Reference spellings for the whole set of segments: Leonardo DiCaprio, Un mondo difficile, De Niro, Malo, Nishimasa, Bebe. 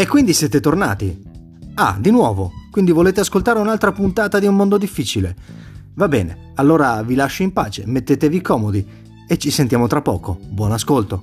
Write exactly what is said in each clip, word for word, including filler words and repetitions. E quindi siete tornati. Ah, di nuovo, quindi volete ascoltare un'altra puntata di Un mondo difficile. Va bene, allora vi lascio in pace, mettetevi comodi e ci sentiamo tra poco. Buon ascolto.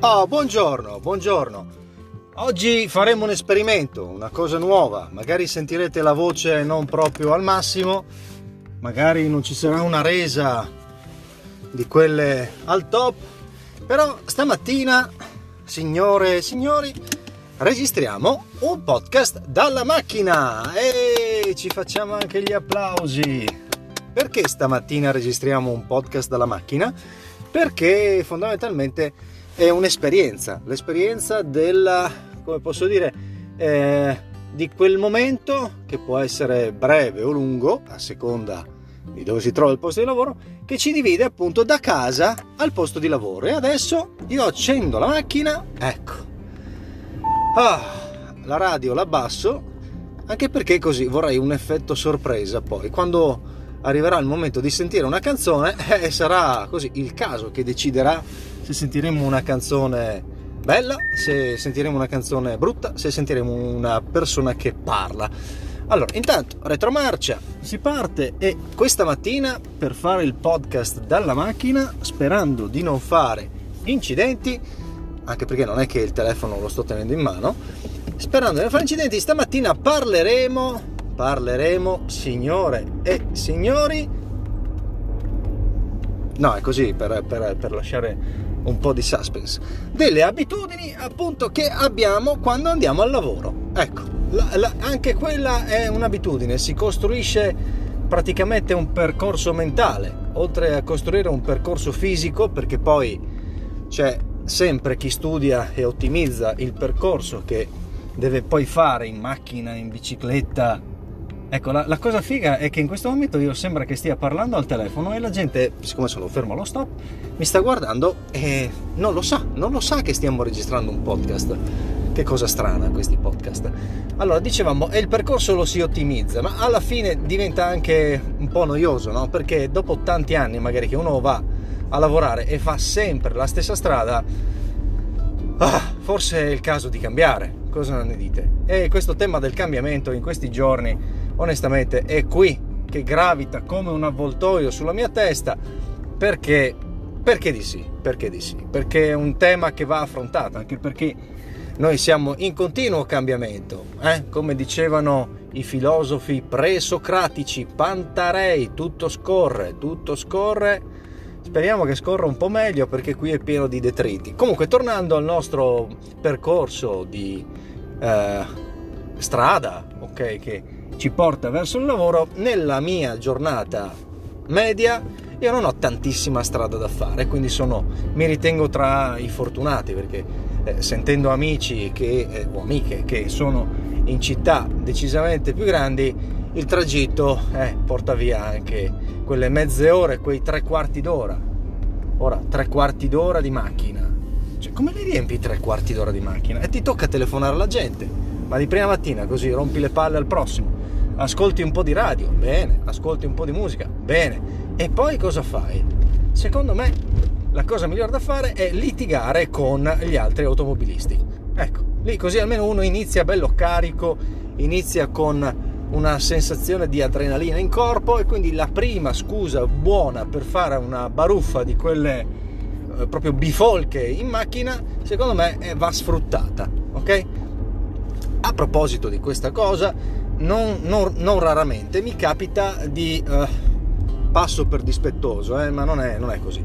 Oh, buongiorno, buongiorno. Oggi faremo un esperimento, una cosa nuova. Magari sentirete la voce non proprio al massimo, magari non ci sarà una resa di quelle al top, però stamattina, signore e signori, registriamo un podcast dalla macchina e ci facciamo anche gli applausi. Perché stamattina registriamo un podcast dalla macchina? Perché fondamentalmente è un'esperienza, l'esperienza della, come posso dire, eh, di quel momento, che può essere breve o lungo a seconda di dove si trova il posto di lavoro, che ci divide appunto da casa al posto di lavoro. E adesso io accendo la macchina, ecco, ah, la radio l'abbasso, anche perché così vorrei un effetto sorpresa. Poi quando arriverà il momento di sentire una canzone, eh, sarà così il caso che deciderà se sentiremo una canzone bella, se sentiremo una canzone brutta, se sentiremo una persona che parla. Allora, intanto, retromarcia, si parte. E questa mattina, per fare il podcast dalla macchina, sperando di non fare incidenti, anche perché non è che il telefono lo sto tenendo in mano, sperando di non fare incidenti, stamattina parleremo, parleremo, signore e signori, no, è così, per, per, per lasciare un po' di suspense, delle abitudini appunto che abbiamo quando andiamo al lavoro. Ecco, la, la, anche quella è un'abitudine, si costruisce praticamente un percorso mentale oltre a costruire un percorso fisico, perché poi c'è sempre chi studia e ottimizza il percorso che deve poi fare in macchina, in bicicletta. Ecco, la, la cosa figa è che in questo momento io sembra che stia parlando al telefono e la gente, siccome sono fermo allo stop, mi sta guardando e non lo sa, non lo sa che stiamo registrando un podcast. Che cosa strana questi podcast. Allora, dicevamo, e il percorso lo si ottimizza, ma alla fine diventa anche un po' noioso, no? Perché dopo tanti anni magari che uno va a lavorare e fa sempre la stessa strada, ah, forse è il caso di cambiare. Cosa ne dite? E questo tema del cambiamento in questi giorni, onestamente, è qui che gravita come un avvoltoio sulla mia testa. Perché? Perché di sì, perché di sì, perché è un tema che va affrontato, anche perché noi siamo in continuo cambiamento, eh? Come dicevano i filosofi presocratici, Pantarei, tutto scorre, tutto scorre. Speriamo che scorra un po' meglio, perché qui è pieno di detriti. Comunque, tornando al nostro percorso di eh, strada, ok, che ci porta verso il lavoro, nella mia giornata media io non ho tantissima strada da fare, quindi sono, mi ritengo tra i fortunati, perché eh, sentendo amici che, eh, o amiche che sono in città decisamente più grandi, il tragitto eh, porta via anche quelle mezze ore, quei tre quarti d'ora. Ora, tre quarti d'ora di macchina, cioè come li riempi tre quarti d'ora di macchina? E ti tocca telefonare alla gente, ma di prima mattina, così rompi le palle al prossimo. Ascolti un po' di radio, bene, ascolti un po' di musica, bene, e poi cosa fai? Secondo me la cosa migliore da fare è litigare con gli altri automobilisti. Ecco, lì così almeno uno inizia bello carico, inizia con una sensazione di adrenalina in corpo, e quindi la prima scusa buona per fare una baruffa di quelle eh, proprio bifolche in macchina, secondo me eh, va sfruttata, ok? A proposito di questa cosa, Non, non, non raramente mi capita di eh, passo per dispettoso, eh, ma non è, non è così.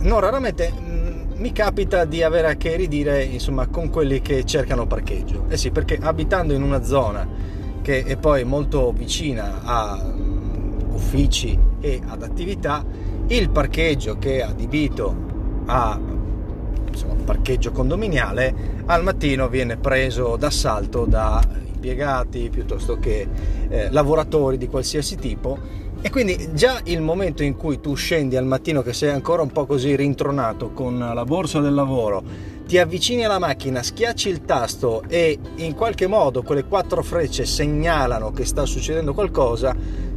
Non raramente mh, mi capita di avere a che ridire, insomma, con quelli che cercano parcheggio. Eh sì, perché abitando in una zona che è poi molto vicina a mh, uffici e ad attività, il parcheggio che è adibito a, insomma, parcheggio condominiale, al mattino viene preso d'assalto da impiegati piuttosto che eh, lavoratori di qualsiasi tipo, e quindi già il momento in cui tu scendi al mattino, che sei ancora un po' così rintronato con la borsa del lavoro, ti avvicini alla macchina, schiacci il tasto e in qualche modo quelle quattro frecce segnalano che sta succedendo qualcosa,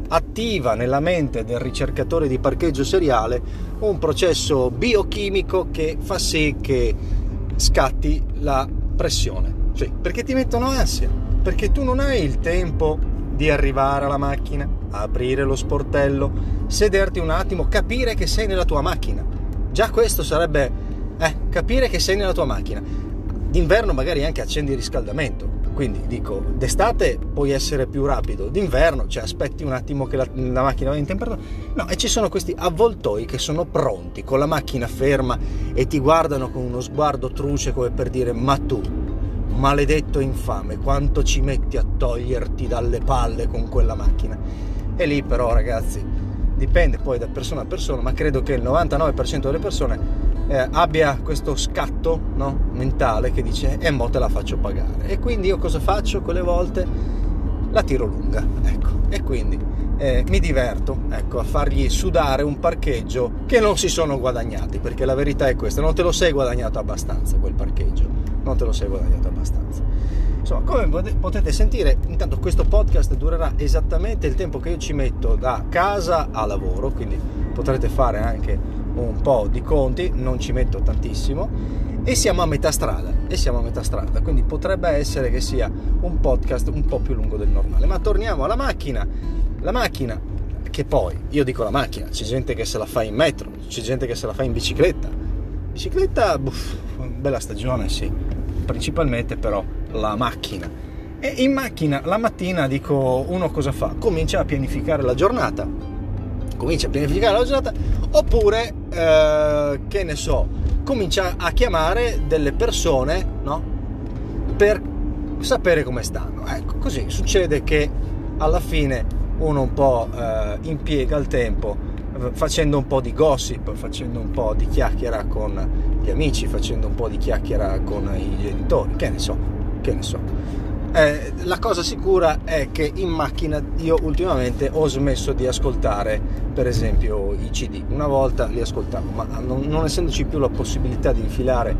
attiva nella mente del ricercatore di parcheggio seriale un processo biochimico che fa sì che scatti la pressione, cioè, perché ti mettono ansia, perché tu non hai il tempo di arrivare alla macchina, aprire lo sportello, sederti un attimo, capire che sei nella tua macchina. Già questo sarebbe eh, capire che sei nella tua macchina. D'inverno magari anche accendi il riscaldamento, quindi dico, d'estate puoi essere più rapido, d'inverno cioè aspetti un attimo che la, la macchina vada in temperatura, no, e ci sono questi avvoltoi che sono pronti con la macchina ferma e ti guardano con uno sguardo truce come per dire: ma tu, maledetto infame, quanto ci metti a toglierti dalle palle con quella macchina? E lì però, ragazzi, dipende poi da persona a persona, ma credo che il novantanove per cento delle persone Eh, abbia questo scatto, no, mentale che dice: e eh, mo te la faccio pagare. E quindi io cosa faccio quelle volte? La tiro lunga, ecco, e quindi eh, mi diverto, ecco, a fargli sudare un parcheggio che non si sono guadagnati, perché la verità è questa: non te lo sei guadagnato abbastanza quel parcheggio, non te lo sei guadagnato abbastanza. Insomma, come potete sentire, intanto questo podcast durerà esattamente il tempo che io ci metto da casa a lavoro, quindi potrete fare anche un po' di conti, non ci metto tantissimo, e siamo a metà strada e siamo a metà strada, quindi potrebbe essere che sia un podcast un po' più lungo del normale. Ma torniamo alla macchina, la macchina che poi, io dico la macchina, c'è gente che se la fa in metro, c'è gente che se la fa in bicicletta, bicicletta, buff, bella stagione, sì, principalmente però la macchina. E in macchina la mattina, dico, uno cosa fa? Comincia a pianificare la giornata, comincia a pianificare la giornata, oppure eh, che ne so, comincia a chiamare delle persone, no, per sapere come stanno. Ecco, così succede che alla fine uno un po' eh, impiega il tempo eh, facendo un po' di gossip, facendo un po' di chiacchiera con gli amici, facendo un po' di chiacchiera con i genitori, che ne so, che ne so. Eh, la cosa sicura è che in macchina io ultimamente ho smesso di ascoltare per esempio i C D. Una volta li ascoltavo, ma non, non essendoci più la possibilità di infilare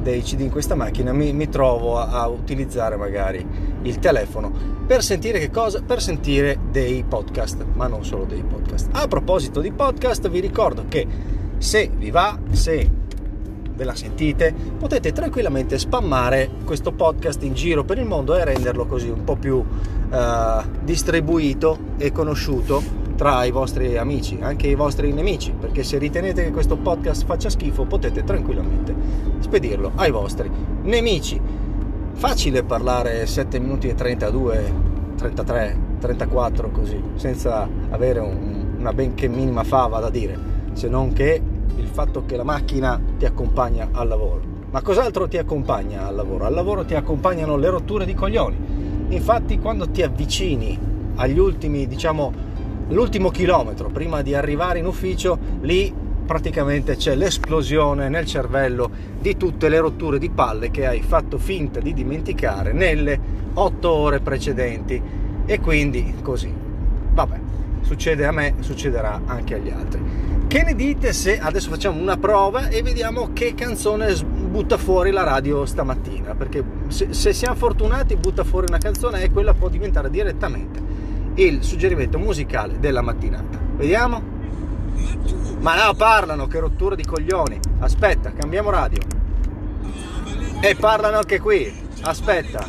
dei C D in questa macchina, mi, mi trovo a, a utilizzare magari il telefono per sentire che cosa? Per sentire dei podcast, ma non solo dei podcast. A proposito di podcast, vi ricordo che se vi va, se ve la sentite, potete tranquillamente spammare questo podcast in giro per il mondo e renderlo così un po' più eh, distribuito e conosciuto tra i vostri amici, anche i vostri nemici, perché se ritenete che questo podcast faccia schifo, potete tranquillamente spedirlo ai vostri nemici. Facile parlare sette minuti e trentadue, trentatré, trentaquattro così, senza avere un, una benché minima fava da dire, se non che il fatto che la macchina ti accompagna al lavoro. Ma cos'altro ti accompagna al lavoro? Al lavoro ti accompagnano le rotture di coglioni. Infatti, quando ti avvicini agli ultimi, diciamo, l'ultimo chilometro prima di arrivare in ufficio, lì praticamente c'è l'esplosione nel cervello di tutte le rotture di palle che hai fatto finta di dimenticare nelle otto ore precedenti. E quindi così. Vabbè, succede a me, succederà anche agli altri. Che ne dite se adesso facciamo una prova e vediamo che canzone butta fuori la radio stamattina? Perché se, se siamo fortunati butta fuori una canzone e quella può diventare direttamente il suggerimento musicale della mattinata. Vediamo? Ma no, parlano, che rottura di coglioni. Aspetta, cambiamo radio. E parlano anche qui. Aspetta.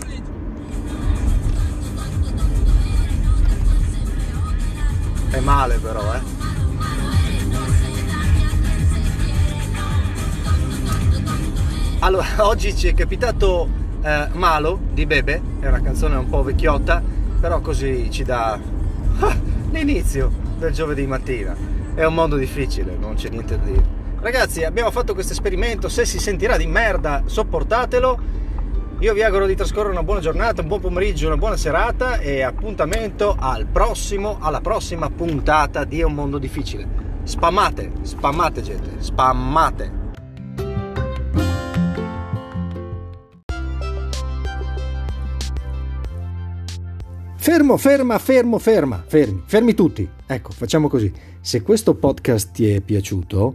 È male però, eh. Allora, oggi ci è capitato eh, Malo di Bebe, è una canzone un po' vecchiotta, però così ci dà ah, l'inizio del giovedì mattina. È un mondo difficile, non c'è niente da dire. Ragazzi, abbiamo fatto questo esperimento, se si sentirà di merda, sopportatelo. Io vi auguro di trascorrere una buona giornata, un buon pomeriggio, una buona serata e appuntamento al prossimo, alla prossima puntata di Un Mondo Difficile. Spammate, spammate gente, spammate. Fermo, ferma, fermo, ferma, fermi, fermi tutti. Ecco, facciamo così. Se questo podcast ti è piaciuto,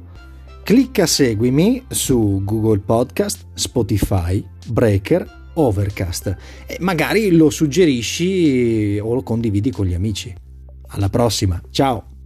clicca seguimi su Google Podcast, Spotify, Breaker, Overcast e magari lo suggerisci o lo condividi con gli amici. Alla prossima, ciao!